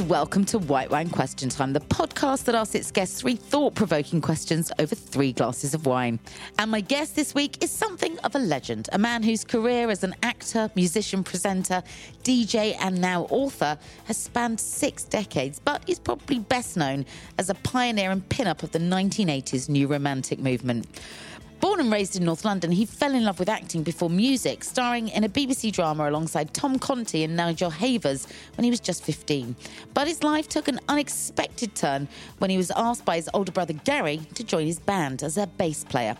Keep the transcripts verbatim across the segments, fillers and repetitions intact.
and welcome to White Wine Question Time, the podcast that asks its guests three thought-provoking questions over three glasses of wine. And my guest this week is something of a legend, a man whose career as an actor, musician, presenter, D J and now author has spanned six decades, but is probably best known as a pioneer and pin-up of the nineteen eighties New Romantic movement. Born and raised in North London, he fell in love with acting before music, starring in a B B C drama alongside Tom Conti and Nigel Havers when he was just fifteen. But his life took an unexpected turn when he was asked by his older brother Gary to join his band as a bass player.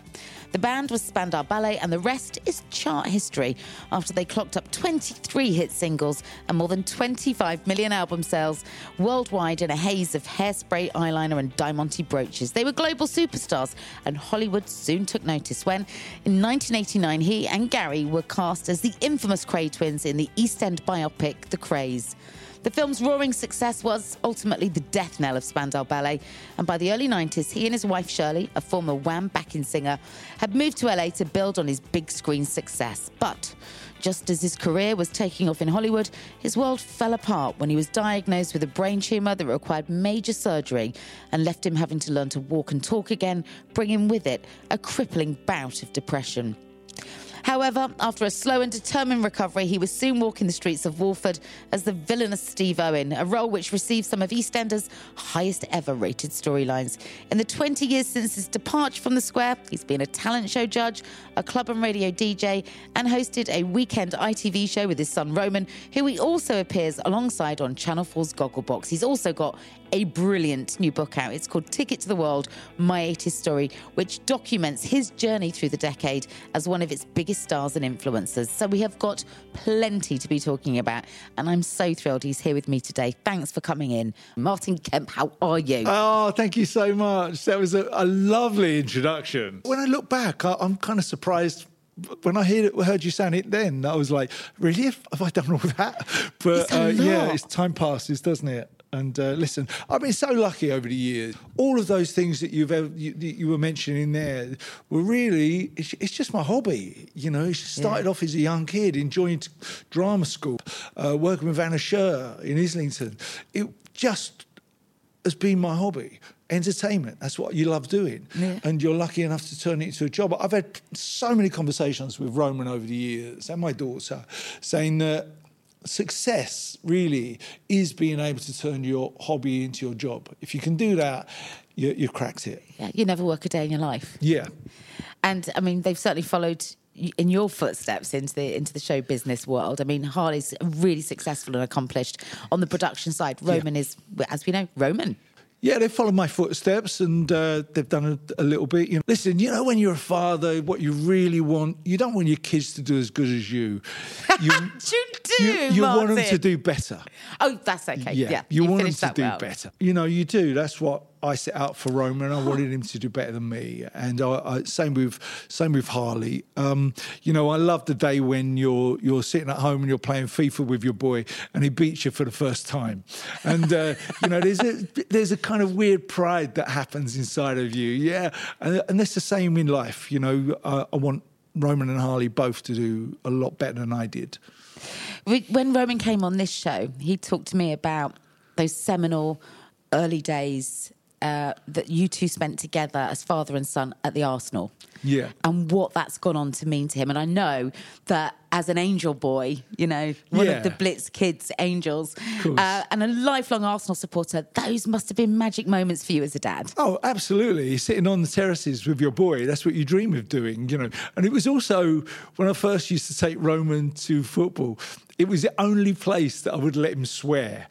The band was Spandau Ballet, and the rest is chart history after they clocked up twenty-three hit singles and more than twenty-five million album sales worldwide in a haze of hairspray, eyeliner and diamante brooches. They were global superstars, and Hollywood soon took notice when, in nineteen eighty-nine, he and Gary were cast as the infamous Cray twins in the East End biopic The Crays. The film's roaring success was ultimately the death knell of Spandau Ballet, and by the early nineties, he and his wife Shirley, a former Wham backing singer, had moved to L A to build on his big screen success. But just as his career was taking off in Hollywood, his world fell apart when he was diagnosed with a brain tumour that required major surgery and left him having to learn to walk and talk again, bringing with it a crippling bout of depression. However, after a slow and determined recovery, he was soon walking the streets of Walford as the villainous Steve Owen, a role which received some of EastEnders' highest-ever rated storylines. In the twenty years since his departure from the square, he's been a talent show judge, a club and radio D J, and hosted a weekend I T V show with his son Roman, who he also appears alongside on Channel four's Gogglebox. He's also got a brilliant new book out. It's called Ticket to the World, My eighties Story, which documents his journey through the decade as one of its biggest stars and influencers. So we have got plenty to be talking about, and I'm so thrilled he's here with me today. Thanks for coming in, Martin Kemp. How are you? Oh, thank you so much. That was a, a lovely introduction. When I look back, I, I'm kind of surprised. When I heard, it, heard you sound it then, I was like, really? Have I done all that? But uh, yeah, it's time passes, doesn't it? And uh, listen, I've been so lucky over the years. All of those things that you've ever, you, you were mentioning there were really, it's, it's just my hobby. You know, it started yeah. off as a young kid, enjoying drama school, uh, working with Anna Scher in Islington. It just has been my hobby. Entertainment, that's what you love doing. Yeah. And you're lucky enough to turn it into a job. I've had so many conversations with Roman over the years and my daughter saying that success really is being able to turn your hobby into your job. If you can do that, you, you've cracked it. Yeah, you never work a day in your life. Yeah. And, I mean, they've certainly followed in your footsteps into the into the show business world. I mean, Harley's really successful and accomplished on the production side. Roman yeah. is, as we know, Roman. Yeah, they followed my footsteps and uh, they've done a, a little bit. You know, listen, you know, when you're a father, what you really want, you don't want your kids to do as good as you. You you do, You, you want them to do better. Oh, that's okay. Yeah, yeah you, you want them to do well. better. You know, you do. That's what I set out for Roman. I wanted him to do better than me. And I, I, same with same with Harley. Um, you know, I love the day when you're you're sitting at home and you're playing FIFA with your boy and he beats you for the first time. And, uh, you know, there's a, there's a kind of weird pride that happens inside of you. Yeah. And, and that's the same in life. You know, I, I want Roman and Harley both to do a lot better than I did. When Roman came on this show, he talked to me about those seminal early days Uh, that you two spent together as father and son at the Arsenal. Yeah. And what that's gone on to mean to him. And I know that as an angel boy, you know, one yeah. of the Blitz kids' angels, uh, and a lifelong Arsenal supporter, those must have been magic moments for you as a dad. Oh, absolutely. Sitting on the terraces with your boy, that's what you dream of doing, you know. And it was also, when I first used to take Roman to football, it was the only place that I would let him swear.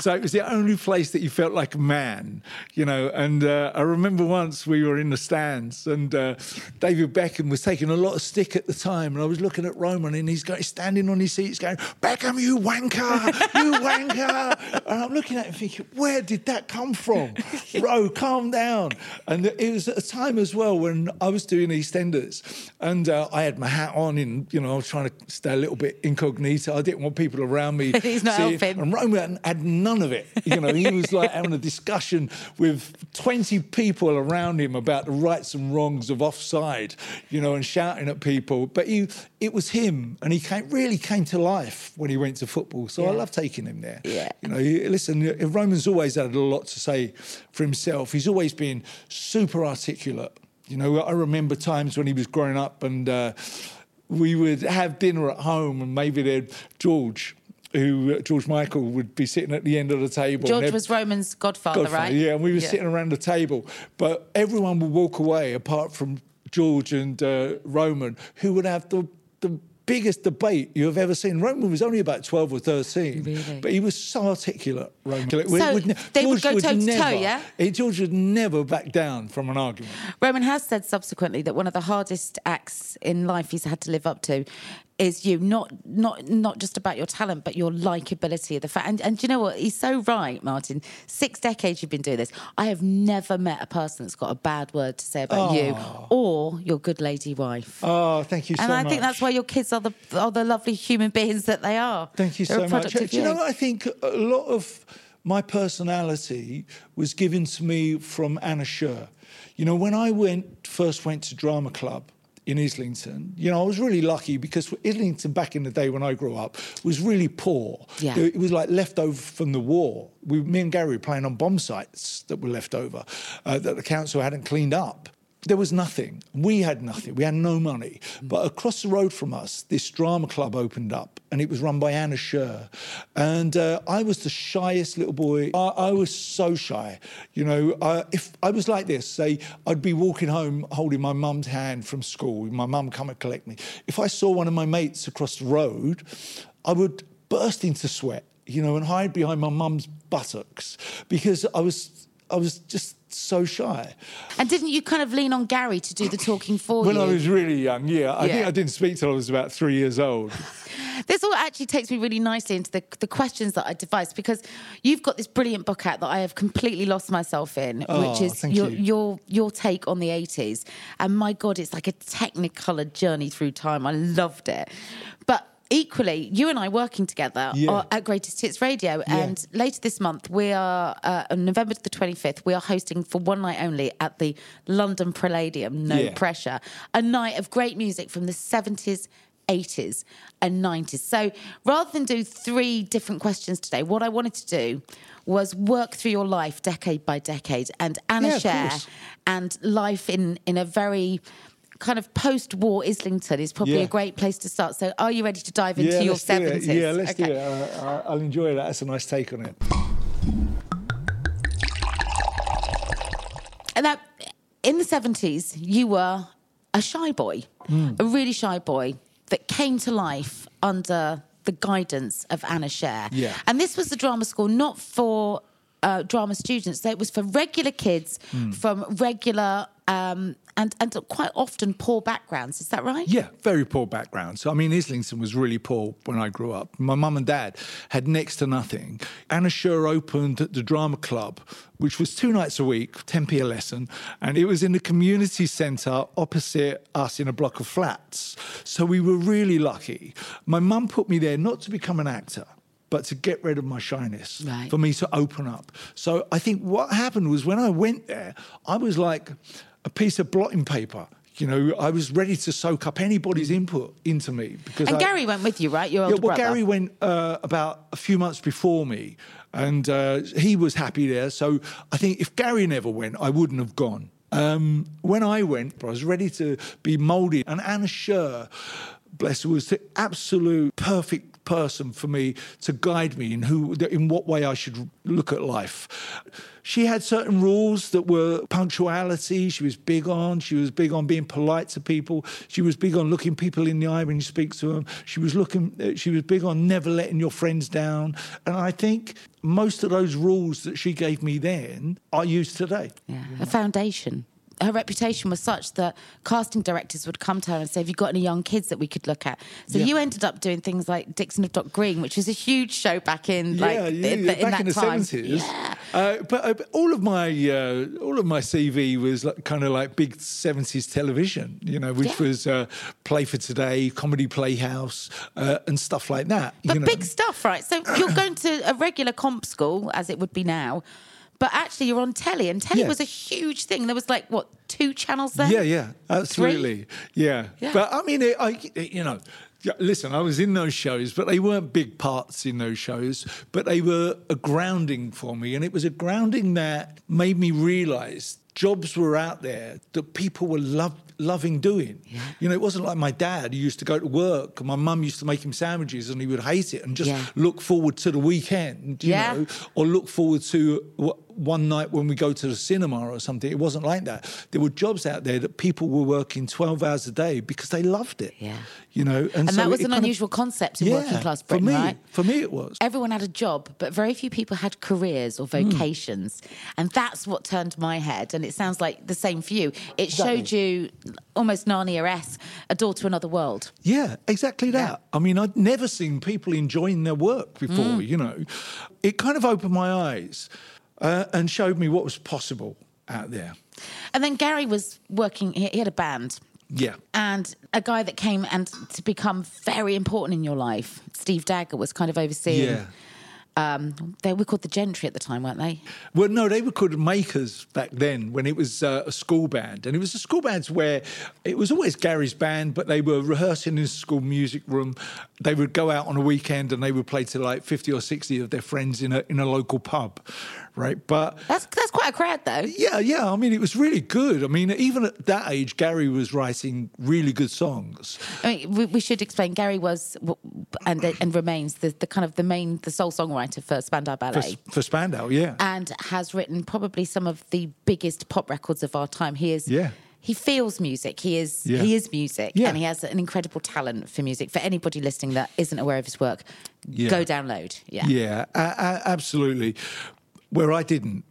So it was the only place that you felt like a man, you know. And uh, I remember once we were in the stands and uh, David Beckham was taking a lot of stick at the time. And I was looking at Roman and he's going, standing on his seats going, "Beckham, you wanker, you wanker." And I'm looking at him thinking, where did that come from? Bro, calm down. And it was at a time as well when I was doing EastEnders and uh, I had my hat on and, you know, I was trying to stay a little bit incognito. I didn't want people around me. He's not seeing, helping. And Roman had none of it. You know, he was like having a discussion with twenty people around him about the rights and wrongs of off offside, you know, and shouting at people. But he, it was him, and he came, really came to life when he went to football. So yeah. I love taking him there. Yeah. You know, he, listen, Roman's always had a lot to say for himself. He's always been super articulate. You know, I remember times when he was growing up and uh, we would have dinner at home and maybe there'd George... who uh, George Michael would be sitting at the end of the table. George was Roman's godfather, godfather, right? Yeah, and we were yeah. sitting around the table. But everyone would walk away, apart from George and uh, Roman, who would have the, the biggest debate you have ever seen. Roman was only about twelve or thirteen. Really? But he was so articulate, Roman. So it would ne- they George would go toe-to-toe, toe, yeah? George would never back down from an argument. Roman has said subsequently that one of the hardest acts in life he's had to live up to is you, not not not just about your talent, but your likability of the fact. And, and do you know what? He's so right, Martin. Six decades you've been doing this. I have never met a person that's got a bad word to say about oh. you or your good lady wife. Oh, thank you so much. And I much. think that's why your kids are the are the lovely human beings that they are. Thank you They're so a product much. Of do you know what? I think a lot of my personality was given to me from Anna Scher. You know, when I went first went to drama club, in Islington, you know, I was really lucky because Islington back in the day when I grew up was really poor. Yeah. It was like leftover from the war. We, me and Gary were playing on bomb sites that were left over, uh, that the council hadn't cleaned up. There was nothing. We had nothing. We had no money. But across the road from us, this drama club opened up and it was run by Anna Scher. And uh, I was the shyest little boy. I, I was so shy. You know, I, if I was like this, say, I'd be walking home holding my mum's hand from school. My mum come and collect me. If I saw one of my mates across the road, I would burst into sweat, you know, and hide behind my mum's buttocks because I was, I was just... so shy. And didn't you kind of lean on Gary to do the talking for when you? When I was really young, yeah. I yeah. think I didn't speak till I was about three years old. This all actually takes me really nicely into the, the questions that I devised, because you've got this brilliant book out that I have completely lost myself in, oh, which is your, you. your your take on the eighties. And my God, it's like a technicolour journey through time. I loved it. But equally, you and I working together yeah. are at Greatest Hits Radio, and yeah. later this month, we are, uh, on November the twenty-fifth, we are hosting for one night only at the London Palladium, no yeah. pressure, a night of great music from the seventies, eighties and nineties. So rather than do three different questions today, what I wanted to do was work through your life decade by decade, and Anna yeah, Scher and life in, in a very... kind of post-war Islington is probably yeah. a great place to start. So are you ready to dive into yeah, your seventies? Yeah, let's okay. do it. Uh, I'll enjoy that. That's a nice take on it. And that, in the seventies, you were a shy boy, mm. a really shy boy that came to life under the guidance of Anna Scher. Yeah. And this was the drama school, not for uh, drama students. So it was for regular kids mm. from regular... Um, And and quite often poor backgrounds, is that right? Yeah, very poor backgrounds. I mean, Islington was really poor when I grew up. My mum and dad had next to nothing. Anna Scher opened the drama club, which was two nights a week, ten p a lesson, and it was in the community centre opposite us in a block of flats. So we were really lucky. My mum put me there not to become an actor, but to get rid of my shyness, right. for me to open up. So I think what happened was when I went there, I was like... a piece of blotting paper. You know, I was ready to soak up anybody's input into me. Because and I, Gary went with you, right? Your older yeah, well, brother. Gary went uh, about a few months before me, and uh, he was happy there. So I think if Gary never went, I wouldn't have gone. Um, when I went, I was ready to be moulded. And Anna Scher, bless her, was the absolute perfect person for me to guide me in who, in what way I should look at life. She had certain rules that were punctuality. She was big on. She was big on being polite to people. She was big on looking people in the eye when you speak to them. She was looking. She was big on never letting your friends down. And I think most of those rules that she gave me then are used today. Yeah, a foundation. Her reputation was such that casting directors would come to her and say, have you got any young kids that we could look at? So yeah. you ended up doing things like Dixon of Dock Green, which was a huge show back in like yeah, yeah, in, the, in back that in the time. seventies. Yeah. Uh, but uh, all of my uh, all of my C V was like, kind of like big seventies television, you know, which yeah. was uh, Play for Today, Comedy Playhouse, uh, and stuff like that. But you know. Big stuff, right? So you're going to a regular comp school, as it would be now. But actually, you're on telly, and telly yeah. was a huge thing. There was like, what, two channels then? Yeah, yeah, absolutely. Yeah. yeah. But I mean, it, I, it, you know, listen, I was in those shows, but they weren't big parts in those shows, but they were a grounding for me. And it was a grounding that made me realise jobs were out there that people were loved. loving doing. Yeah. You know, it wasn't like my dad who used to go to work and my mum used to make him sandwiches and he would hate it and just yeah. look forward to the weekend, you yeah. know, or look forward to one night when we go to the cinema or something. It wasn't like that. There were jobs out there that people were working twelve hours a day because they loved it, yeah. you know. And, and so that was an unusual of, concept in yeah, working class Britain, for me, right? For me it was. Everyone had a job, but very few people had careers or vocations. Mm. And that's what turned my head. And it sounds like the same for you. It showed you almost Narnia-esque, A Door to Another World. Yeah, exactly that. Yeah. I mean, I'd never seen people enjoying their work before, mm. you know. It kind of opened my eyes uh, and showed me what was possible out there. And then Gary was working, he had a band. Yeah. And a guy that came and to become very important in your life, Steve Dagger, was kind of overseeing... Yeah. Um, they were called the Gentry at the time, weren't they? Well, no, they were called Makers back then when it was uh, a school band. And it was the school bands where it was always Gary's band, but they were rehearsing in the school music room. They would go out on a weekend and they would play to like fifty or sixty of their friends in a in a local pub, right? But that's that's quite a crowd though. Yeah, yeah. I mean, it was really good. I mean, even at that age, Gary was writing really good songs. I mean, we, we should explain. Gary was and and remains the, the kind of the main, the sole songwriter for Spandau Ballet. For, for Spandau, yeah. And has written probably some of the biggest pop records of our time. He is... Yeah. He feels music. He is yeah. he is music. Yeah. And he has an incredible talent for music. For anybody listening that isn't aware of his work, yeah. go download. Yeah, yeah, uh, uh, absolutely. Where I didn't.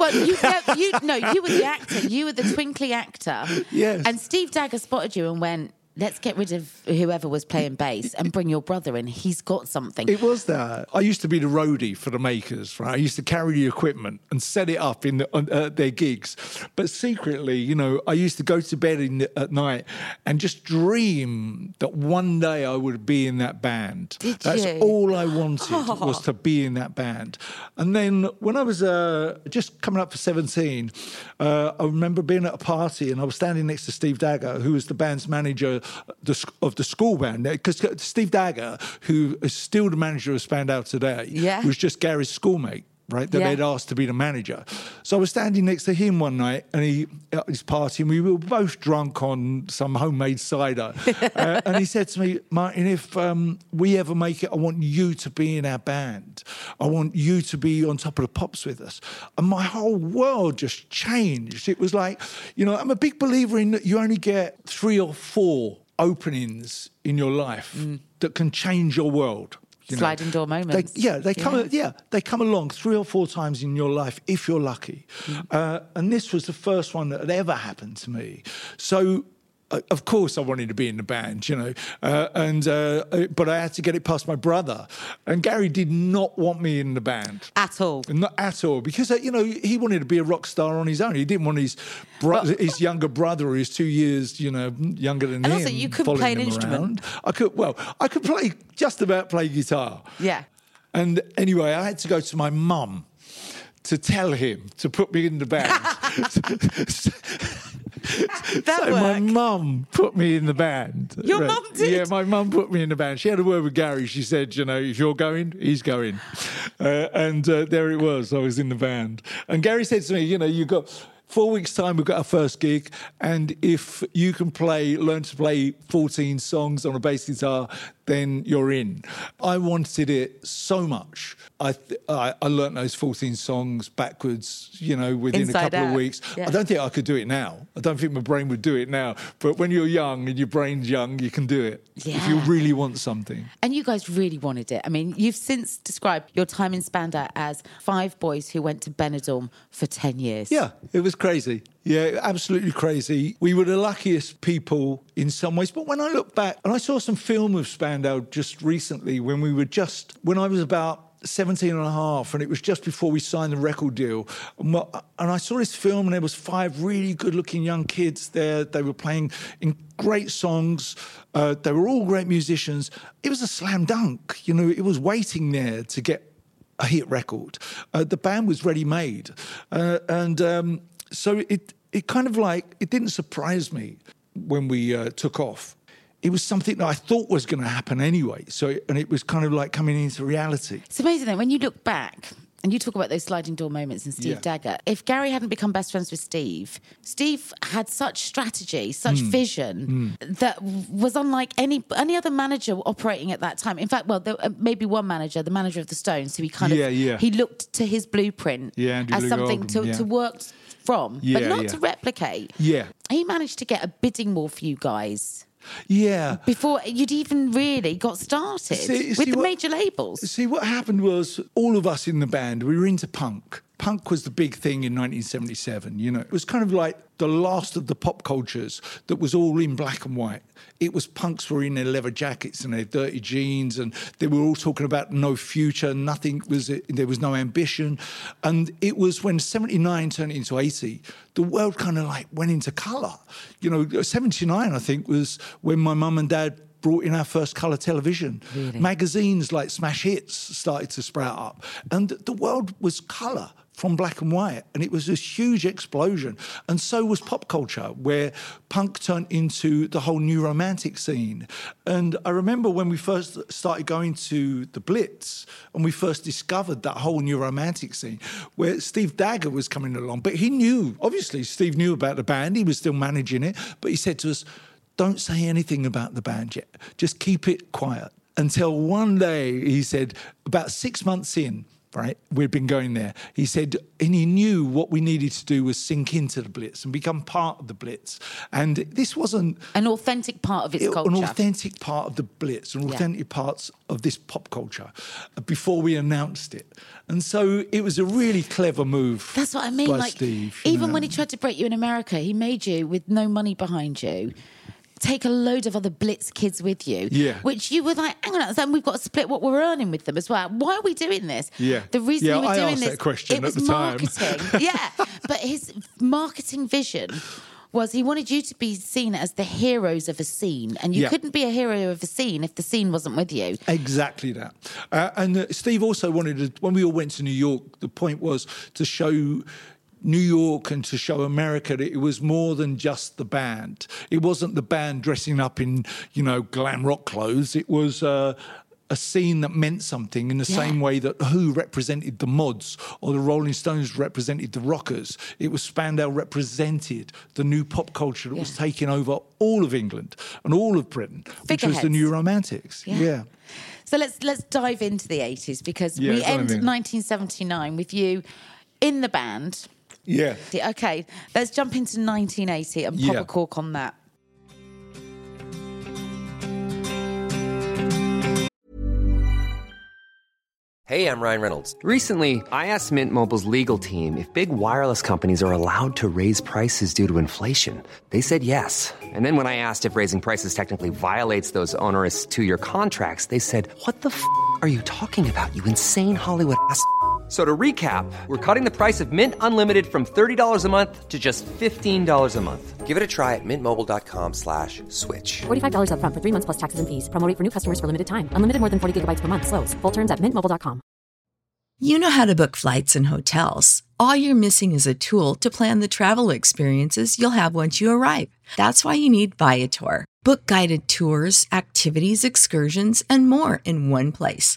Well, you, no, you, no, you were the actor. You were the twinkly actor. Yes. And Steve Dagger spotted you and went... Let's get rid of whoever was playing bass and bring your brother in. He's got something. It was that. I used to be the roadie for the Makers, right? I used to carry the equipment and set it up in the, on, uh, their gigs. But secretly, you know, I used to go to bed in the, at night and just dream that one day I would be in that band. Did That's you? all I wanted oh. was to be in that band. And then when I was uh, just coming up for seventeen, uh, I remember being at a party and I was standing next to Steve Dagger, who was the band's manager The, of the school band, because Steve Dagger, who is still the manager of Spandau today, yeah. was just Gary's schoolmate, right, that yeah. they'd asked to be the manager. So I was standing next to him one night and he at his party, and we were both drunk on some homemade cider. uh, and he said to me, Martin, if um, we ever make it, I want you to be in our band. I want you to be on Top of the Pops with us. And my whole world just changed. It was like, you know, I'm a big believer in that you only get three or four openings in your life mm. that can change your world. You know, sliding door moments. They, yeah, they come. Yeah. yeah, they come along three or four times in your life if you're lucky. Mm. Uh, and this was the first one that had ever happened to me. So, uh, of course, I wanted to be in the band, you know. Uh, and uh, but I had to get it past my brother. And Gary did not want me in the band at all. Not at all, because uh, you know he wanted to be a rock star on his own. He didn't want his bro- well, his younger brother, who's two years, you know, younger than and him. Also, you couldn't play an instrument. Around. I could. Well, I could play. Just about play guitar. Yeah. And anyway, I had to go to my mum to tell him to put me in the band. That so work. My mum put me in the band. Your right. mum did? Yeah, my mum put me in the band. She had a word with Gary. She said, you know, if you're going, he's going. Uh, and uh, there it was. I was in the band. And Gary said to me, you know, you got... Four weeks' time, we've got our first gig, and if you can play, learn to play fourteen songs on a bass guitar, then you're in. I wanted it so much. I th- I, I learnt those fourteen songs backwards, you know, within Inside a couple out. of weeks. Yeah. I don't think I could do it now. I don't think my brain would do it now. But when you're young and your brain's young, you can do it yeah. if you really want something. And you guys really wanted it. I mean, you've since described your time in Spandau as five boys who went to Benidorm for ten years. Yeah, it was crazy. Yeah, absolutely crazy. We were the luckiest people in some ways. But when I look back, and I saw some film of Spandau just recently when we were just, when I was about seventeen and a half, and it was just before we signed the record deal. And, well, and I saw this film, and there was five really good-looking young kids there. They were playing in great songs. Uh, they were all great musicians. It was a slam dunk. You know, it was waiting there to get a hit record. Uh, the band was ready made. Uh, and um, so it, it kind of like, it didn't surprise me when we uh, took off. It was something that I thought was going to happen anyway. So, and it was kind of like coming into reality. It's amazing then, when you look back and you talk about those sliding door moments and Steve yeah. Dagger, if Gary hadn't become best friends with Steve, Steve had such strategy, such mm. vision mm. that was unlike any any other manager operating at that time. In fact, well, there, uh, maybe one manager, the manager of the Stones, who he kind yeah, of, yeah. he looked to his blueprint yeah, as Luke something Oldham, to, yeah. to work from, yeah, but not yeah. to replicate. Yeah. He managed to get a bidding war for you guys. Yeah. Before you'd even really got started see, with see the what, major labels. See, what happened was all of us in the band, we were into punk. Punk was the big thing in nineteen seventy-seven, you know. It was kind of like the last of the pop cultures that was all in black and white. It was punks were in their leather jackets and their dirty jeans, and they were all talking about no future, nothing was, there was no ambition. And it was when seventy-nine turned into eighty, the world kind of like went into colour. You know, seventy-nine, I think, was when my mum and dad brought in our first colour television. Really? Magazines like Smash Hits started to sprout up. And the world was colour from black and white, and it was this huge explosion. And so was pop culture, where punk turned into the whole new romantic scene. And I remember when we first started going to the Blitz, and we first discovered that whole new romantic scene, where Steve Dagger was coming along. But he knew, obviously Steve knew about the band, he was still managing it, but he said to us, don't say anything about the band yet, just keep it quiet. Until one day, he said, about six months in, right, we'd been going there. He said, and he knew what we needed to do was sink into the Blitz and become part of the Blitz. And this wasn't... An authentic part of its it, culture. An authentic part of the Blitz, an authentic yeah. parts of this pop culture before we announced it. And so it was a really clever move. That's what I mean. Like Steve, even know? when he tried to break you in America, he made you, with no money behind you, take a load of other Blitz kids with you, yeah. which you were like, hang on, then we've got to split what we're earning with them as well. Why are we doing this? Yeah. The reason yeah, we were I doing asked this, that question it at was the time. marketing. yeah. But his marketing vision was he wanted you to be seen as the heroes of a scene, and you yeah. couldn't be a hero of a scene if the scene wasn't with you. Exactly that. Uh, and uh, Steve also wanted, to, when we all went to New York, the point was to show New York and to show America that it was more than just the band. It wasn't the band dressing up in, you know, glam rock clothes. It was uh, a scene that meant something in the yeah. same way that Who represented the mods or the Rolling Stones represented the rockers. It was Spandau represented the new pop culture that yeah. was taking over all of England and all of Britain, Figureheads. which was the new romantics. Yeah. yeah. So let's let's dive into the eighties, because yeah, we end nineteen seventy-nine with you in the band. Yeah. Okay, let's jump into nineteen eighty and pop yeah. a cork on that. Hey, I'm Ryan Reynolds. Recently, I asked Mint Mobile's legal team if big wireless companies are allowed to raise prices due to inflation. They said yes. And then when I asked if raising prices technically violates those onerous two-year contracts, they said, what the f*** are you talking about, you insane Hollywood ass f- So to recap, we're cutting the price of Mint Unlimited from thirty dollars a month to just fifteen dollars a month. Give it a try at mintmobile.com slash switch. forty-five dollars up front for three months plus taxes and fees. Promo rate for new customers for limited time. Unlimited more than forty gigabytes per month. Slows full terms at mint mobile dot com. You know how to book flights and hotels. All you're missing is a tool to plan the travel experiences you'll have once you arrive. That's why you need Viator. Book guided tours, activities, excursions, and more in one place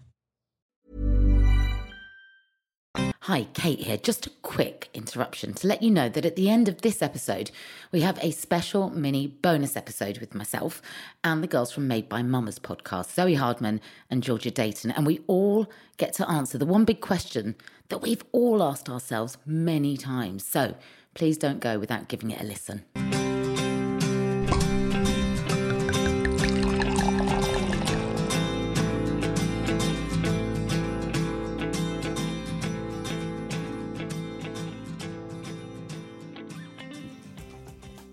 Hi, Kate here. Just a quick interruption to let you know that at the end of this episode, we have a special mini bonus episode with myself and the girls from Made by Mamas podcast, Zoe Hardman and Georgia Dayton. And we all get to answer the one big question that we've all asked ourselves many times. So please don't go without giving it a listen.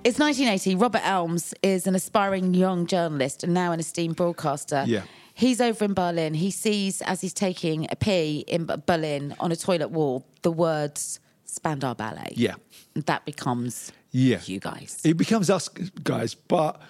It's nineteen eighty. Robert Elms is an aspiring young journalist and now an esteemed broadcaster. Yeah. He's over in Berlin. He sees, as he's taking a pee in Berlin on a toilet wall, the words Spandau Ballet. Yeah. And that becomes yeah. you guys. It becomes us guys, but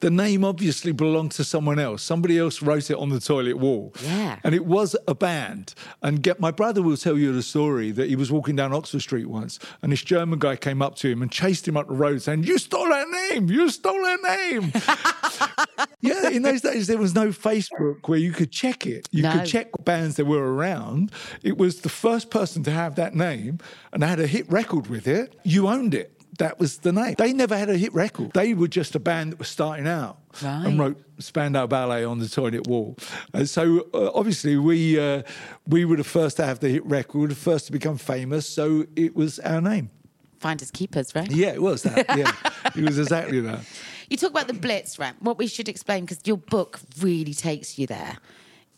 the name obviously belonged to someone else. Somebody else wrote it on the toilet wall. Yeah. And it was a band. And get, my brother will tell you the story that he was walking down Oxford Street once and this German guy came up to him and chased him up the road saying, "You stole that name! You stole that name!" Yeah, in those days there was no Facebook where you could check it. You no. could check bands that were around. It was the first person to have that name and they had a hit record with it. You owned it. That was the name. They never had a hit record. They were just a band that was starting out right. and wrote Spandau Ballet on the toilet wall. And so, uh, obviously, we uh, we were the first to have the hit record, first to become famous, so it was our name. Finders keepers, right? Yeah, it was that, yeah. It was exactly that. You talk about the Blitz, right? What we should explain, because your book really takes you there,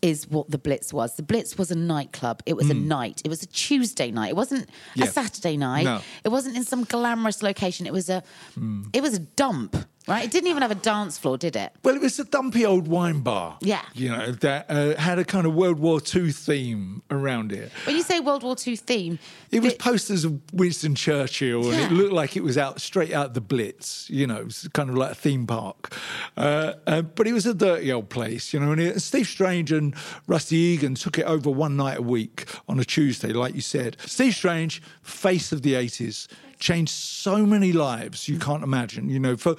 is what the Blitz was. The Blitz was a nightclub. It was mm. a night. It was a Tuesday night. It wasn't yeah. a Saturday night. No. It wasn't in some glamorous location. It was a mm. it was a dump, right? It didn't even have a dance floor, did it? Well, it was a dumpy old wine bar. Yeah. You know, that uh, had a kind of World War Two theme around it. When you say World War Two theme... It was it, posters of Winston Churchill yeah. and it looked like it was out straight out the Blitz, you know, it was kind of like a theme park. Uh, uh, but it was a dirty old place, you know, and it, Steve Strange and Rusty Egan took it over one night a week on a Tuesday, like you said. Steve Strange, face of the eighties, changed so many lives you can't imagine, you know, for...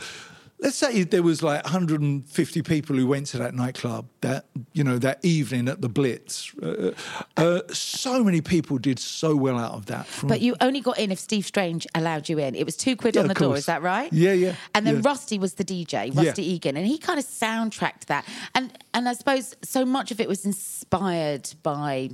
Let's say there was like one hundred fifty people who went to that nightclub that, you know, that evening at the Blitz. Uh, uh, so many people did so well out of that. From... But you only got in if Steve Strange allowed you in. It was two quid yeah, on the door, is that right? Yeah, yeah. And then yeah. Rusty was the D J, Rusty yeah. Egan, and he kind of soundtracked that. And and I suppose so much of it was inspired by...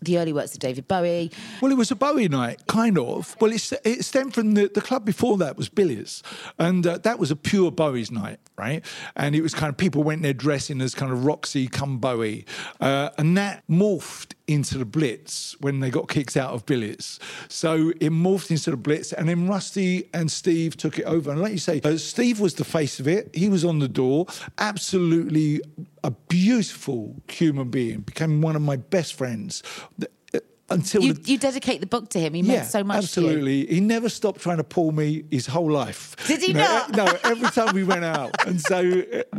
the early works of David Bowie. Well, it was a Bowie night, kind of. Well, it, it stemmed from the, the club before that was Billy's. And uh, that was a pure Bowie's night, right? And it was kind of people went there dressing as kind of Roxy come Bowie. Uh, and that morphed into the Blitz when they got kicked out of Billy's. So it morphed into the Blitz. And then Rusty and Steve took it over. And like you say, uh, Steve was the face of it. He was on the door. Absolutely a beautiful human being, became one of my best friends. Until you, the, you dedicate the book to him. He yeah, meant so much absolutely. to you. Absolutely. He never stopped trying to pull me his whole life. Did he you know, not? No, every time we went out. And so,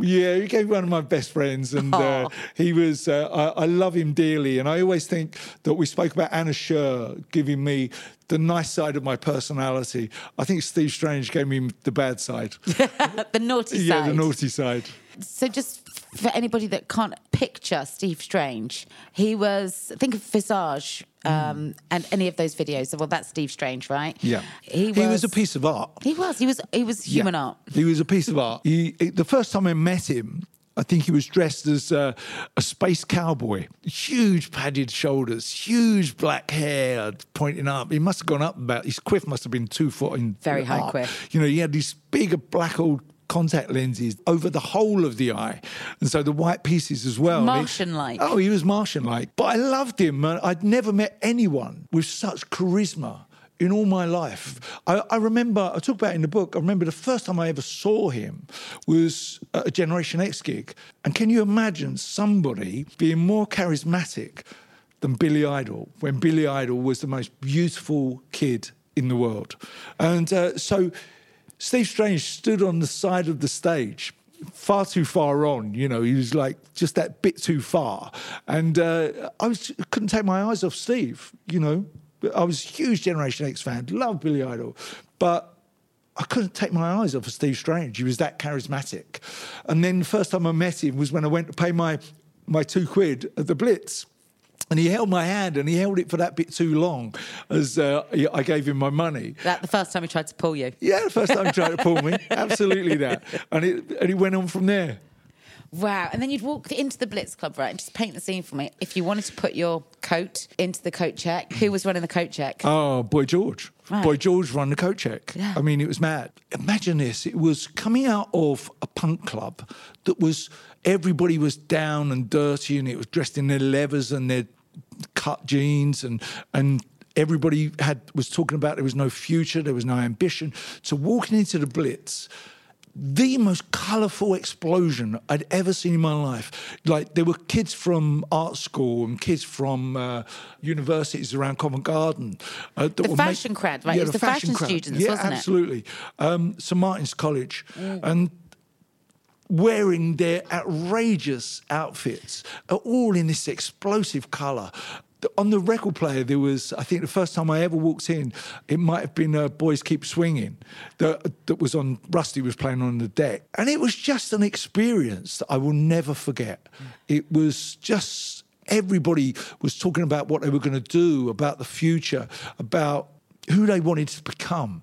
yeah, he became one of my best friends. And uh, he was, uh, I, I love him dearly. And I always think that we spoke about Anna Scher giving me the nice side of my personality. I think Steve Strange gave me the bad side. The naughty yeah, side. Yeah, the naughty side. So just for anybody that can't picture Steve Strange, he was, think of Visage um, mm. and any of those videos. Well, that's Steve Strange, right? Yeah. He was, he was a piece of art. He was. He was He was human yeah. art. He was a piece of art. He, the first time I met him, I think he was dressed as uh, a space cowboy. Huge padded shoulders, huge black hair pointing up. He must have gone up about, his quiff must have been two foot in Very high up. quiff. You know, he had these big black old contact lenses over the whole of the eye. And so the white pieces as well. Martian-like. It, oh, he was Martian-like. But I loved him. I'd never met anyone with such charisma in all my life. I, I remember, I talk about it in the book, I remember the first time I ever saw him was at a Generation X gig. And can you imagine somebody being more charismatic than Billy Idol, when Billy Idol was the most beautiful kid in the world? And uh, so... Steve Strange stood on the side of the stage, far too far on, you know, he was like just that bit too far. And uh, I was, couldn't take my eyes off Steve, you know. I was a huge Generation X fan, loved Billy Idol, but I couldn't take my eyes off of Steve Strange. He was that charismatic. And then the first time I met him was when I went to pay my, my two quid at the Blitz. And he held my hand, and he held it for that bit too long as uh, I gave him my money. That the first time he tried to pull you? Yeah, the first time he tried to pull me. Absolutely that. And it, and it went on from there. Wow. And then you'd walk into the Blitz Club, right? And just paint the scene for me. If you wanted to put your coat into the coat check, who was running the coat check? Oh, Boy George. Right. Boy George ran the coat check. Yeah. I mean, it was mad. Imagine this. It was coming out of a punk club that was, everybody was down and dirty, and it was dressed in their leathers and their cut jeans, and and everybody had was talking about there was no future, there was no ambition. So walking into the Blitz, the most colourful explosion I'd ever seen in my life. Like, there were kids from art school and kids from uh, universities around Covent Garden. Uh, that the were fashion make, crowd, right? Yeah, it was the, the fashion, fashion crowd. students, yeah, wasn't absolutely. it? Yeah, um, absolutely. Saint Martin's College. Mm. And wearing their outrageous outfits, all in this explosive colour. On the record player, there was, I think the first time I ever walked in, it might have been uh, Boys Keep Swinging, that, that was on, Rusty was playing on the deck. And it was just an experience that I will never forget. It was just, everybody was talking about what they were going to do, about the future, about who they wanted to become,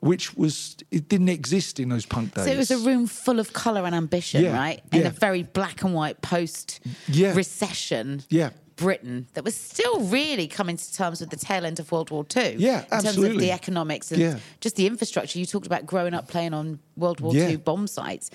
which was, it didn't exist in those punk days. So it was a room full of colour and ambition, yeah, right? In yeah. a very black and white post-recession. Yeah. yeah. Britain that was still really coming to terms with the tail end of World War Two. Yeah, absolutely. In terms of the economics and yeah. just the infrastructure. You talked about growing up playing on World War yeah. Two bomb sites.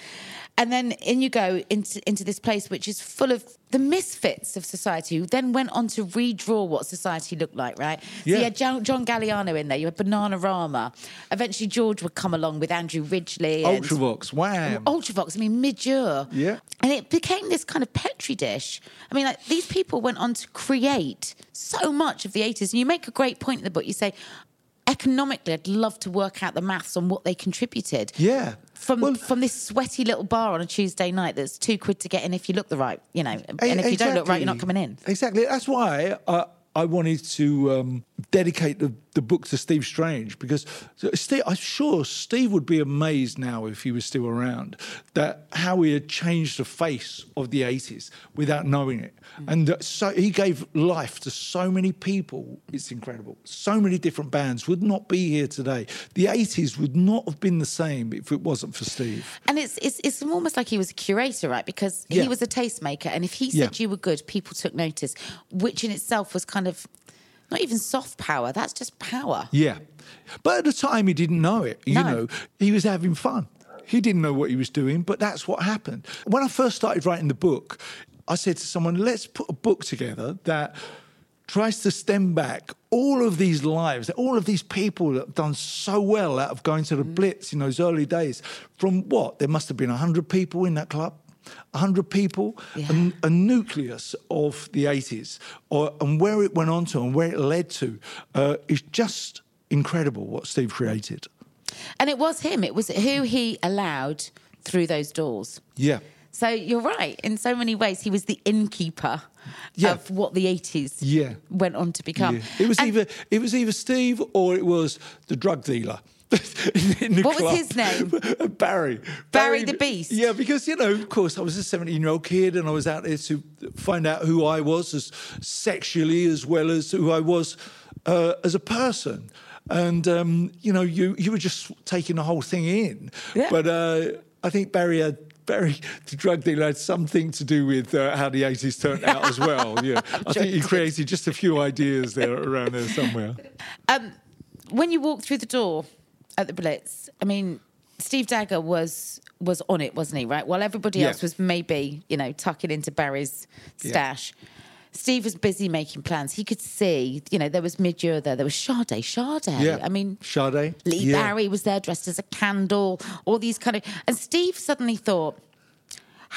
And then in you go into, into this place which is full of the misfits of society, who then went on to redraw what society looked like, right? So yeah. you had John, John Galliano in there, you had Bananarama. Eventually George would come along with Andrew Ridgeley. And Ultravox, Wham. Ultravox, I mean, Midure. Yeah. And it became this kind of Petri dish. I mean, like, these people went on to create so much of the eighties. And you make a great point in the book. You say, economically, I'd love to work out the maths on what they contributed. Yeah. From well, from this sweaty little bar on a Tuesday night that's two quid to get in if you look the right, you know. And exactly. if you don't look right, you're not coming in. Exactly. That's why I, I wanted to um, dedicate the, the book to Steve Strange, because Steve, I'm sure Steve would be amazed now if he was still around that how he had changed the face of the eighties without knowing it. Mm. And so he gave life to so many people. It's incredible. So many different bands would not be here today. The eighties would not have been the same if it wasn't for Steve. And it's it's, it's almost like he was a curator, right? Because yeah. he was a tastemaker, and if he said yeah. you were good, people took notice, which in itself was kind of not even soft power, that's just power. Yeah. But at the time, he didn't know it. You no. know, he was having fun. He didn't know what he was doing, but that's what happened. When I first started writing the book, I said to someone, let's put a book together that tries to stem back all of these lives, all of these people that have done so well out of going to the mm. Blitz in those early days. From what? There must have been one hundred people in that club. one hundred people, yeah. and a nucleus of the eighties, or, and where it went on to and where it led to uh, is just incredible what Steve created. And it was him. It was who he allowed through those doors. Yeah. So you're right. In so many ways, he was the innkeeper yeah. of what the eighties yeah. went on to become. Yeah. It was and- either it was either Steve or it was the drug dealer. in the what club. Was his name? Barry. Barry. Barry the Beast. Yeah, because, you know, of course, I was a seventeen-year-old kid and I was out there to find out who I was as sexually as well as who I was uh, as a person. And, um, you know, you, you were just taking the whole thing in. Yeah. But uh, I think Barry had... Barry, the drug dealer, had something to do with uh, how the eighties turned out as well. Yeah, I think he created just a few ideas there around there somewhere. Um, when you walk through the door... at the Blitz, I mean, Steve Dagger was was on it, wasn't he, right? While everybody yeah. else was maybe, you know, tucking into Barry's stash. Yeah. Steve was busy making plans. He could see, you know, there was Midure there. There was Sade, Sade. Yeah. I mean... Sade. Lee yeah. Barry was there dressed as a candle, all these kind of... And Steve suddenly thought,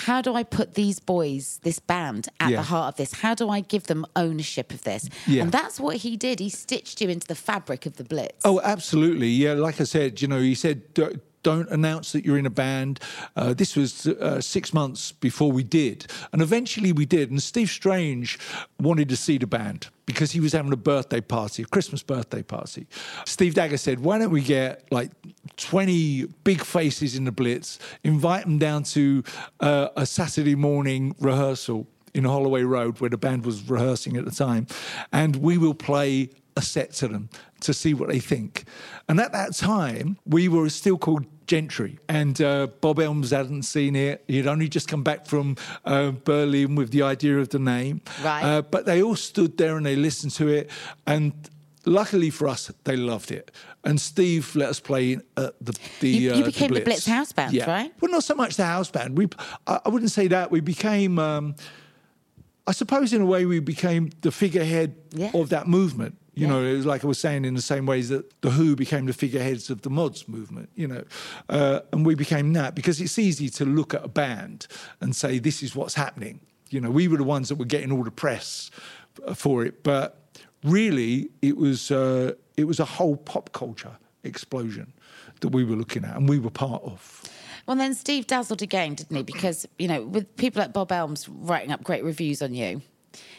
how do I put these boys, this band, at yeah. the heart of this? How do I give them ownership of this? Yeah. And that's what he did. He stitched you into the fabric of the Blitz. Oh, absolutely. Yeah, like I said, you know, he said... don't announce that you're in a band. Uh, this was uh, six months before we did. And eventually we did. And Steve Strange wanted to see the band because he was having a birthday party, a Christmas birthday party. Steve Dagger said, why don't we get like twenty big faces in the Blitz, invite them down to uh, a Saturday morning rehearsal in Holloway Road, where the band was rehearsing at the time, and we will play a set to them to see what they think. And at that time, we were still called Gentry, and uh, Bob Elms hadn't seen it. He'd only just come back from uh, Berlin with the idea of the name. Right. Uh, but they all stood there and they listened to it, and luckily for us, they loved it. And Steve let us play at the the You, you uh, became the Blitz, the Blitz house band, yeah. right? Well, not so much the house band. We, I, I wouldn't say that. We became, um, I suppose in a way, we became the figurehead yeah. of that movement. You yeah. know, it was like I was saying, in the same ways that The Who became the figureheads of the mods movement, you know. Uh, and we became that, because it's easy to look at a band and say, this is what's happening. You know, we were the ones that were getting all the press for it. But really, it was uh, it was a whole pop culture explosion that we were looking at and we were part of. Well, then Steve dazzled again, didn't he? Because, you know, with people like Bob Elms writing up great reviews on you,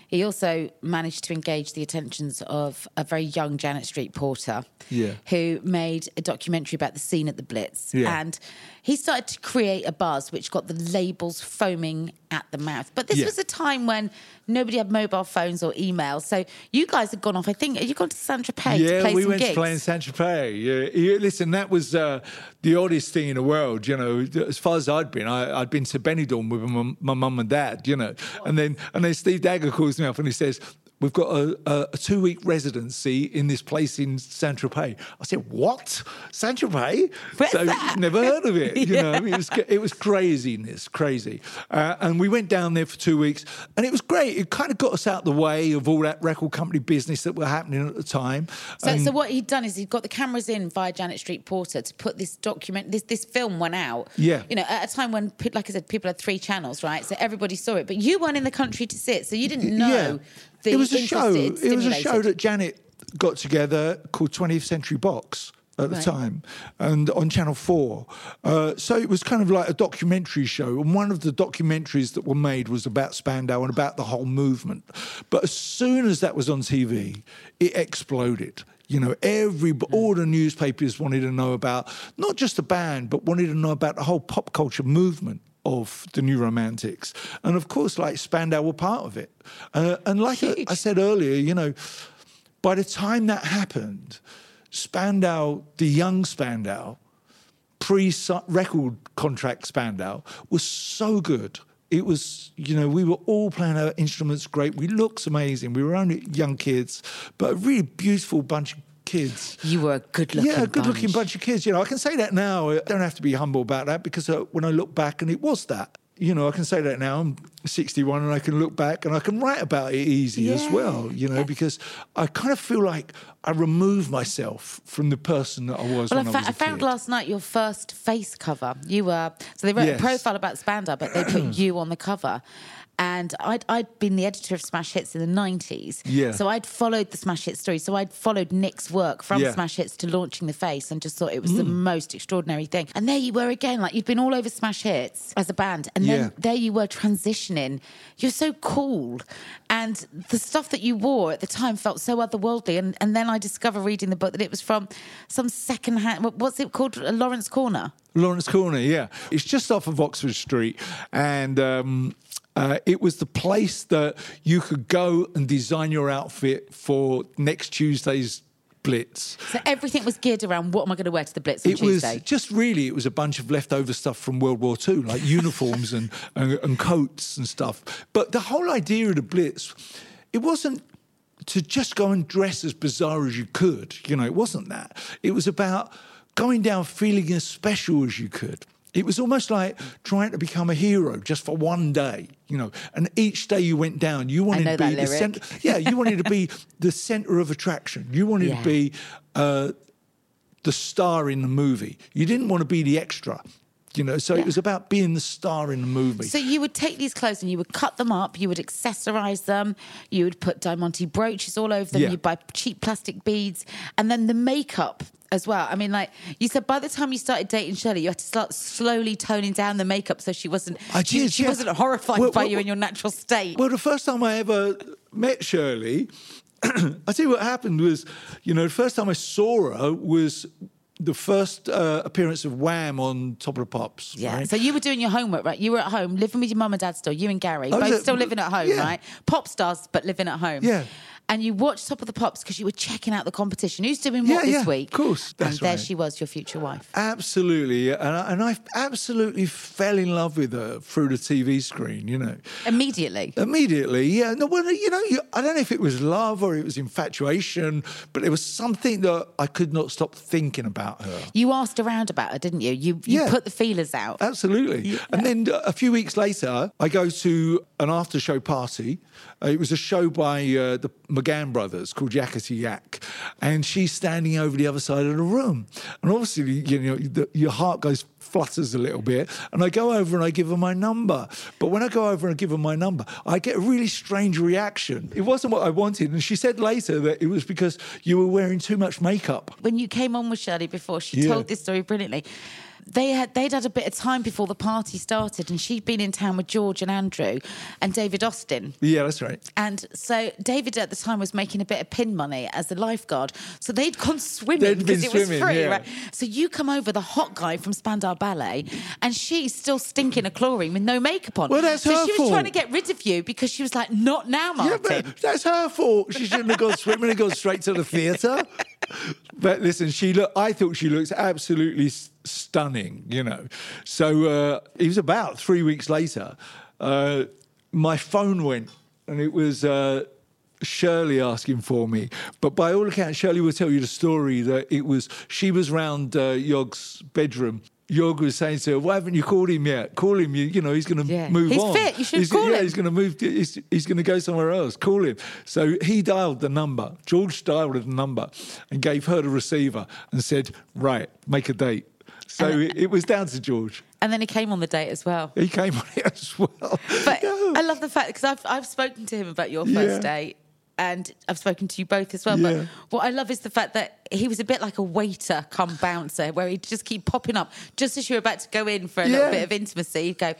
he also managed to engage the attentions of a very young Janet Street Porter, yeah. who made a documentary about the scene at the Blitz. Yeah. And he started to create a buzz which got the labels foaming at the mouth. But this yeah. was a time when nobody had mobile phones or email. So you guys had gone off, I think, you gone to Saint-Tropez yeah, to play some gigs? Yeah, we went to play in Saint-Tropez. Yeah. Listen, that was uh, the oddest thing in the world, you know. As far as I'd been, I, I'd been to Benidorm with my, my mum and dad, you know. What? And then and then Steve Dagger calls me up and he says, we've got a, a, a two-week residency in this place in Saint-Tropez. I said, what? Saint-Tropez? Where's so that? Never heard of it. You yeah. know, I mean, it was, it was craziness, crazy. Uh, and we went down there for two weeks, and it was great. It kind of got us out the way of all that record company business that were happening at the time. So, um, so what he'd done is he'd got the cameras in via Janet Street Porter to put this document, this this film went out. Yeah. You know, at a time when, like I said, people had three channels, right? So everybody saw it, but you weren't in the country to see it, so you didn't know. Yeah. It was a show. Stimulated. It was a show that Janet got together called twentieth century box at the right. time, and on Channel four. Uh, so it was kind of like a documentary show, and one of the documentaries that were made was about Spandau and about the whole movement. But as soon as that was on T V, it exploded. You know, every all the newspapers wanted to know about not just the band, but wanted to know about the whole pop culture movement of the New Romantics. And of course, like, Spandau were part of it. Uh, and like I, I said earlier, you know, by the time that happened, Spandau, the young Spandau, pre-record contract Spandau, was so good. It was, you know, we were all playing our instruments great. We looked amazing. We were only young kids, but a really beautiful bunch of kids. You were a good-looking bunch. Yeah, a good-looking bunch. bunch of kids. You know, I can say that now. I don't have to be humble about that, because uh, when I look back, and it was that. You know, I can say that now. I'm sixty-one and I can look back and I can write about it easy yeah. as well, you know, yeah. because I kind of feel like I removed myself from the person that I was well, when I, fa- I was a I found kid. Last night your first Face cover. You were... So they wrote yes. a profile about Spandau, but they put you on the cover. And I'd, I'd been the editor of Smash Hits in the nineties. Yeah. So I'd followed the Smash Hits story. So I'd followed Nick's work from yeah. Smash Hits to launching The Face, and just thought it was mm. the most extraordinary thing. And there you were again, like, you'd been all over Smash Hits as a band. And then yeah. there you were transitioning. You're so cool. And the stuff that you wore at the time felt so otherworldly. And, and then I discovered reading the book that it was from some secondhand, what's it called? Lawrence Corner. Lawrence Corner, yeah. It's just off of Oxford Street. And... Um, Uh, it was the place that you could go and design your outfit for next Tuesday's Blitz. So everything was geared around, what am I going to wear to the Blitz on it Tuesday? It was just really, it was a bunch of leftover stuff from World War Two, like uniforms and, and, and coats and stuff. But the whole idea of the Blitz, it wasn't to just go and dress as bizarre as you could. You know, it wasn't that. It was about going down feeling as special as you could. It was almost like trying to become a hero just for one day, you know. And each day you went down, you wanted to be the center. Yeah, you wanted to be the center of attraction. You wanted yeah. to be uh, the star in the movie. You didn't want to be the extra, you know. So yeah. it was about being the star in the movie. So you would take these clothes and you would cut them up. You would accessorize them. You would put diamante brooches all over them. Yeah. You'd buy cheap plastic beads, and then the makeup as well. I mean, like you said, by the time you started dating Shirley, you had to start slowly toning down the makeup so she wasn't I did, she, she yeah. wasn't horrified well, by well, you well, in your natural state. Well, the first time I ever met Shirley, I tell you what happened was, you know, the first time I saw her was the first uh, appearance of Wham on Top of the Pops. Yeah, right? So you were doing your homework, right? You were at home, living with your mum and dad still, you and Gary, both at, still living at home, yeah. right? Pop stars, but living at home. Yeah. And you watched Top of the Pops because you were checking out the competition. Who's doing what yeah, this yeah, week? Of course. That's and there right. she was, your future wife. Absolutely. And I, and I absolutely fell in love with her through the T V screen, you know. Immediately? Immediately, yeah. No, well, you know, you, I don't know if it was love or it was infatuation, but it was something that I could not stop thinking about her. You asked around about her, didn't you? You, you yeah. put the feelers out. Absolutely. Yeah. And then a few weeks later, I go to an after-show party. Uh, it was a show by uh, the McGann brothers called Yakety Yak, and she's standing over the other side of the room, and obviously, you know, the, your heart goes flutters a little bit, and I go over and I give her my number. But when I go over and I give her my number, I get a really strange reaction. It wasn't what I wanted, and she said later that it was because you were wearing too much makeup. When you came on with Shirley before, she yeah. told this story brilliantly. They had, they'd had a bit of time before the party started, and she'd been in town with George and Andrew and David Austin. Yeah, that's right. And so David at the time was making a bit of pin money as the lifeguard. So they'd gone swimming because it was free, yeah. right? So you come over, the hot guy from Spandau Ballet, and she's still stinking of chlorine with no makeup on. Well, that's so her fault. So she was fault. trying to get rid of you because she was like, not now, Martin. Yeah, but that's her fault. She shouldn't have gone swimming and gone straight to the theatre. But listen, she look, I thought she looks absolutely st- stunning, you know. So uh, it was about three weeks later, uh, my phone went, and it was uh, Shirley asking for me. But by all accounts, Shirley will tell you the story that it was, she was round uh, Yog's bedroom. Yog was saying to her, why haven't you called him yet? Call him, you, you know, he's going to yeah. move he's on. He's fit, you should he's, call yeah, him. He's going to move, he's, he's going to go somewhere else, call him. So he dialed the number, George dialed the number and gave her the receiver and said, right, make a date. So then, it, it was down to George. And then he came on the date as well. He came on it as well. But yeah. I love the fact, because I've, I've spoken to him about your first yeah. date. And I've spoken to you both as well. Yeah. But what I love is the fact that he was a bit like a waiter come bouncer, where he'd just keep popping up. Just as you're about to go in for a yeah. little bit of intimacy, he'd go,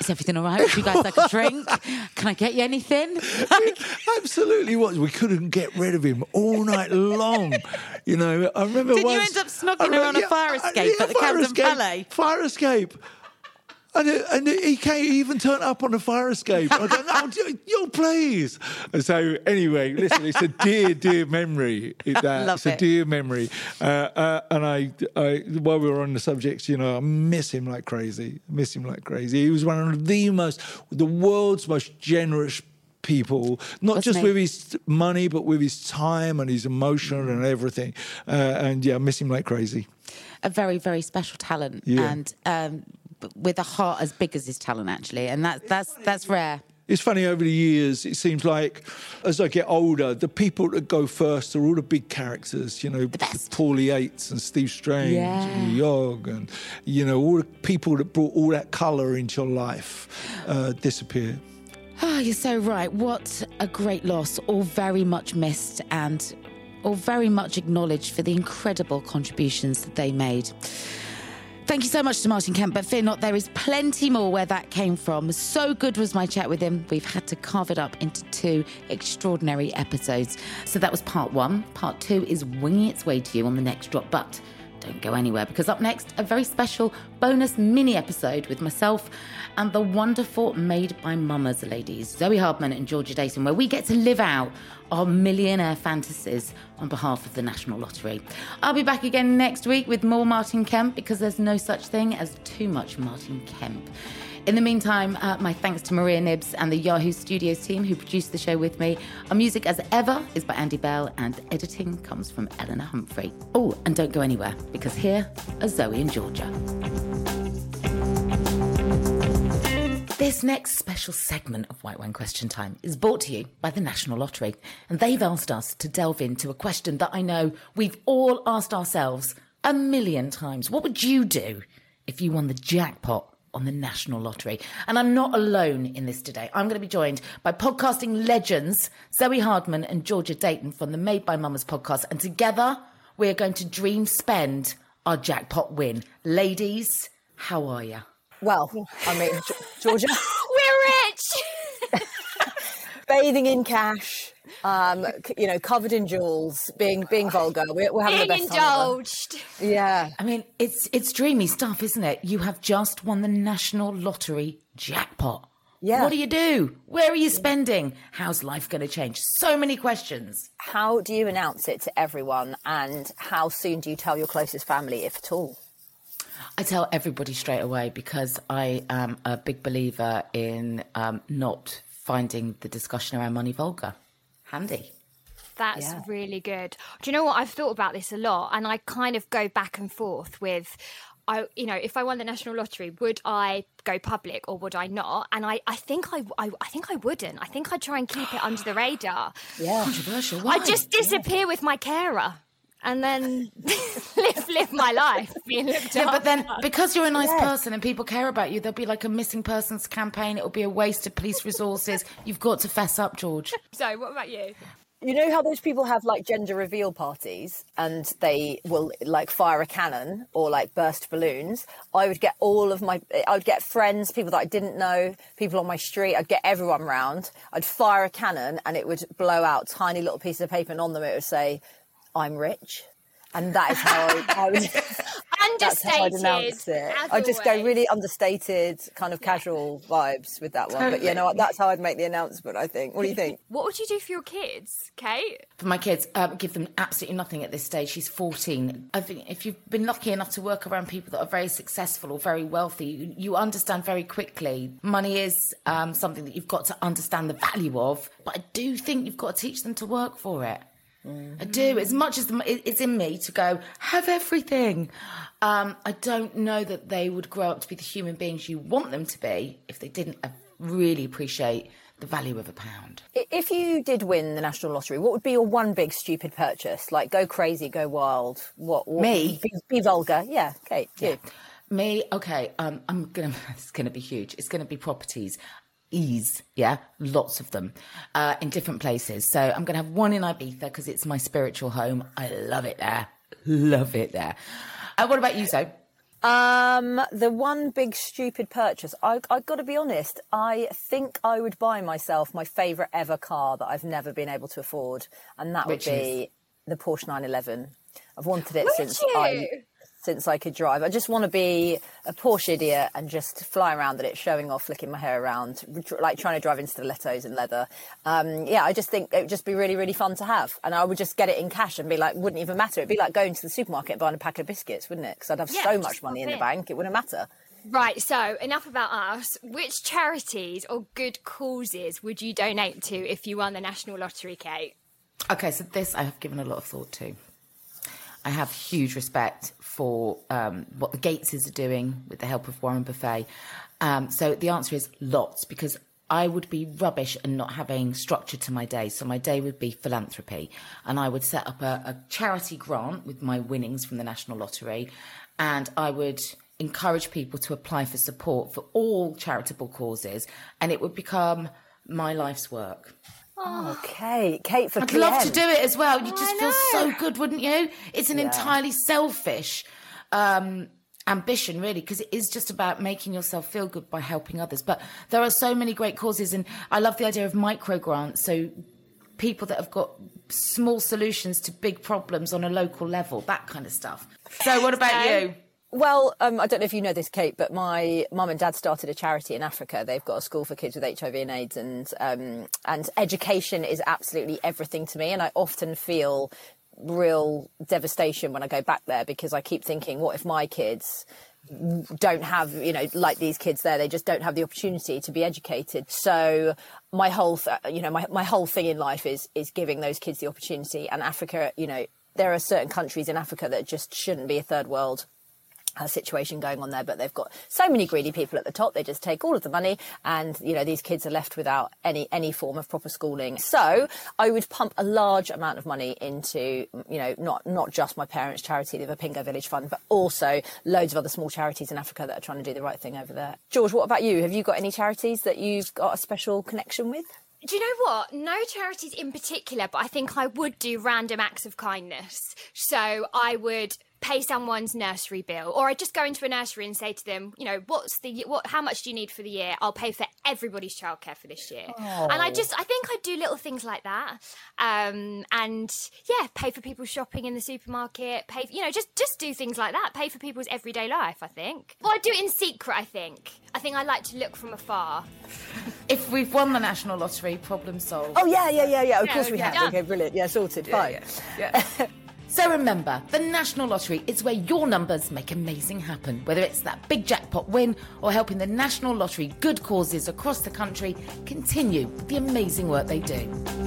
is everything all right? Would you guys like a drink? Can I get you anything? Like... Absolutely was. We couldn't get rid of him all night long. You know, I remember Did once... Didn't you end up snogging her on yeah, a fire escape yeah, at the Camden Ballet? Fire escape. And, and he can't even turn up on a fire escape. I go, no, you please. And so anyway, listen, it's a dear, dear memory. That. Love it's it. a dear memory. Uh, uh, and I, I, while we were on the subject, you know, I miss him like crazy. Miss him like crazy. He was one of the most, the world's most generous people, not Wasn't just it? with his money, but with his time and his emotion mm-hmm. and everything. Uh, and yeah, I miss him like crazy. A very, very special talent. Yeah. And... Um, with a heart as big as his talent, actually. And that, that's that's rare. It's funny, over the years, it seems like as I get older, the people that go first are all the big characters, you know, Paul Yates and Steve Strange yeah. and Yog and, you know, all the people that brought all that colour into your life uh, disappear. Oh, you're so right. What a great loss, all very much missed and all very much acknowledged for the incredible contributions that they made. Thank you so much to Martin Kemp, but fear not, there is plenty more where that came from. So good was my chat with him. We've had to carve it up into two extraordinary episodes. So that was part one. Part two is winging its way to you on the next drop, but don't go anywhere, because up next, a very special bonus mini episode with myself and the wonderful Made by Mamas ladies, Zoe Hardman and Georgia Dayton, where we get to live out our millionaire fantasies on behalf of the National Lottery. I'll be back again next week with more Martin Kemp, because there's no such thing as too much Martin Kemp. In the meantime, uh, my thanks to Maria Nibbs and the Yahoo Studios team who produced the show with me. Our music, as ever, is by Andy Bell, and editing comes from Eleanor Humphrey. Oh, and don't go anywhere, because here are Zoe and Georgia. This next special segment of White Wine Question Time is brought to you by the National Lottery, and they've asked us to delve into a question that I know we've all asked ourselves a million times. What would you do if you won the jackpot on the National Lottery? And I'm not alone in this today. I'm going to be joined by podcasting legends Zoe Hardman and Georgia Dayton from the Made by Mamas podcast. And together, we're going to dream spend our jackpot win. Ladies, how are you? Well, I mean, Georgia. We're rich! Bathing in cash. um, you know, covered in jewels, being being vulgar. We're, we're having being the best indulged. Time ever. Yeah. I mean, it's it's dreamy stuff, isn't it? You have just won the National Lottery jackpot. Yeah. What do you do? Where are you spending? How's life going to change? So many questions. How do you announce it to everyone? And how soon do you tell your closest family, if at all? I tell everybody straight away, because I am a big believer in um, not finding the discussion around money vulgar. Handy. That's yeah. really good. Do you know what? I've thought about this a lot, and I kind of go back and forth with... I, you know, if I won the National Lottery, would I go public or would I not? And I, I think I, I, I think I wouldn't. I think I'd try and keep it under the radar. Yeah, controversial. Why? I'd just disappear yeah. with my carer and then live live my life being looked yeah, up. But then, because you're a nice yes. person and people care about you, there'll be like a missing persons campaign. It'll be a waste of police resources. You've got to fess up, George. So, what about you? You know how those people have, like, gender reveal parties and they will, like, fire a cannon or, like, burst balloons? I would get all of my... I would get friends, people that I didn't know, people on my street. I'd get everyone round. I'd fire a cannon and it would blow out tiny little pieces of paper, and on them it would say, "I'm rich." And that is how I, I would... Understated. I'd announce it. I'd just go really understated, kind of casual vibes with that one. Totally. But you know, that's how I'd make the announcement, I think. What do you think? What would you do for your kids, Kate? For my kids, um, give them absolutely nothing at this stage. She's fourteen. I think if you've been lucky enough to work around people that are very successful or very wealthy, you, you understand very quickly money is um, something that you've got to understand the value of. But I do think you've got to teach them to work for it. Mm. I do. As much as the, it's in me to go, have everything. Um, I don't know that they would grow up to be the human beings you want them to be if they didn't really appreciate the value of a pound. If you did win the National Lottery, what would be your one big stupid purchase? Like, go crazy, go wild. What? what me? Be, be vulgar. Yeah, Kate, you. Yeah. Me? Okay, um, I'm gonna. It's going to be huge. It's going to be properties. Ease, yeah, lots of them uh, in different places. So I'm going to have one in Ibiza because it's my spiritual home. I love it there. Love it there. Uh, what about you, Zoe? Um, the one big stupid purchase. I, I've got to be honest. I think I would buy myself my favourite ever car that I've never been able to afford, and that Which would be is? the Porsche nine eleven. I've wanted it would since you? I. Since I could drive. I just want to be a Porsche idiot and just fly around at it, showing off, flicking my hair around, like trying to drive in stilettos and leather. Um, yeah, I just think it would just be really, really fun to have. And I would just get it in cash and be like, wouldn't even matter. It'd be like going to the supermarket and buying a pack of biscuits, wouldn't it? Because I'd have yeah, so much money in the bank, it wouldn't matter. Right, so enough about us. Which charities or good causes would you donate to if you won the National Lottery, Kate? Okay, so this I have given a lot of thought to. I have huge respect for um, what the Gateses are doing with the help of Warren Buffett. Um, so the answer is lots, because I would be rubbish and not having structure to my day. So my day would be philanthropy, and I would set up a, a charity grant with my winnings from the National Lottery, and I would encourage people to apply for support for all charitable causes, and it would become my life's work. Oh, Kate, Kate for I'd P M. Love to do it as well. You oh, just feel so good, wouldn't you? It's an yeah. entirely selfish um, ambition, really, because it is just about making yourself feel good by helping others. But there are so many great causes, and I love the idea of micro grants. So people that have got small solutions to big problems on a local level, that kind of stuff. So what about so- you? Well, um, I don't know if you know this, Kate, but my mum and dad started a charity in Africa. They've got a school for kids with H I V and AIDS, and um, and education is absolutely everything to me. And I often feel real devastation when I go back there, because I keep thinking, what if my kids don't have, you know, like these kids there, they just don't have the opportunity to be educated. So my whole, th- you know, my, my whole thing in life is is giving those kids the opportunity. And Africa, you know, there are certain countries in Africa that just shouldn't be a third world Uh, situation going on there, but they've got so many greedy people at the top. They just take all of the money, and you know, these kids are left without any any form of proper schooling. So I would pump a large amount of money into, you know, not not just my parents' charity, the Vapingo Village Fund, but also loads of other small charities in Africa that are trying to do the right thing over there. George, what about you? Have you got any charities that you've got a special connection with? Do you know what? No charities in particular, but I think I would do random acts of kindness. So I would pay someone's nursery bill, or I just go into a nursery and say to them, you know, what's the what how much do you need for the year? I'll pay for everybody's childcare for this year. Oh. And I just I think I do little things like that, um and yeah, pay for people's shopping in the supermarket, pay for, you know, just just do things like that, pay for people's everyday life. I think well I do it in secret. I think I think I like to look from afar. If we've won the National Lottery, problem solved. Oh yeah yeah yeah yeah of yeah, course we yeah, have yeah. Okay, brilliant. Yeah, sorted. Fine. Yeah, yeah, yeah. So remember, the National Lottery is where your numbers make amazing happen. Whether it's that big jackpot win or helping the National Lottery good causes across the country continue the amazing work they do.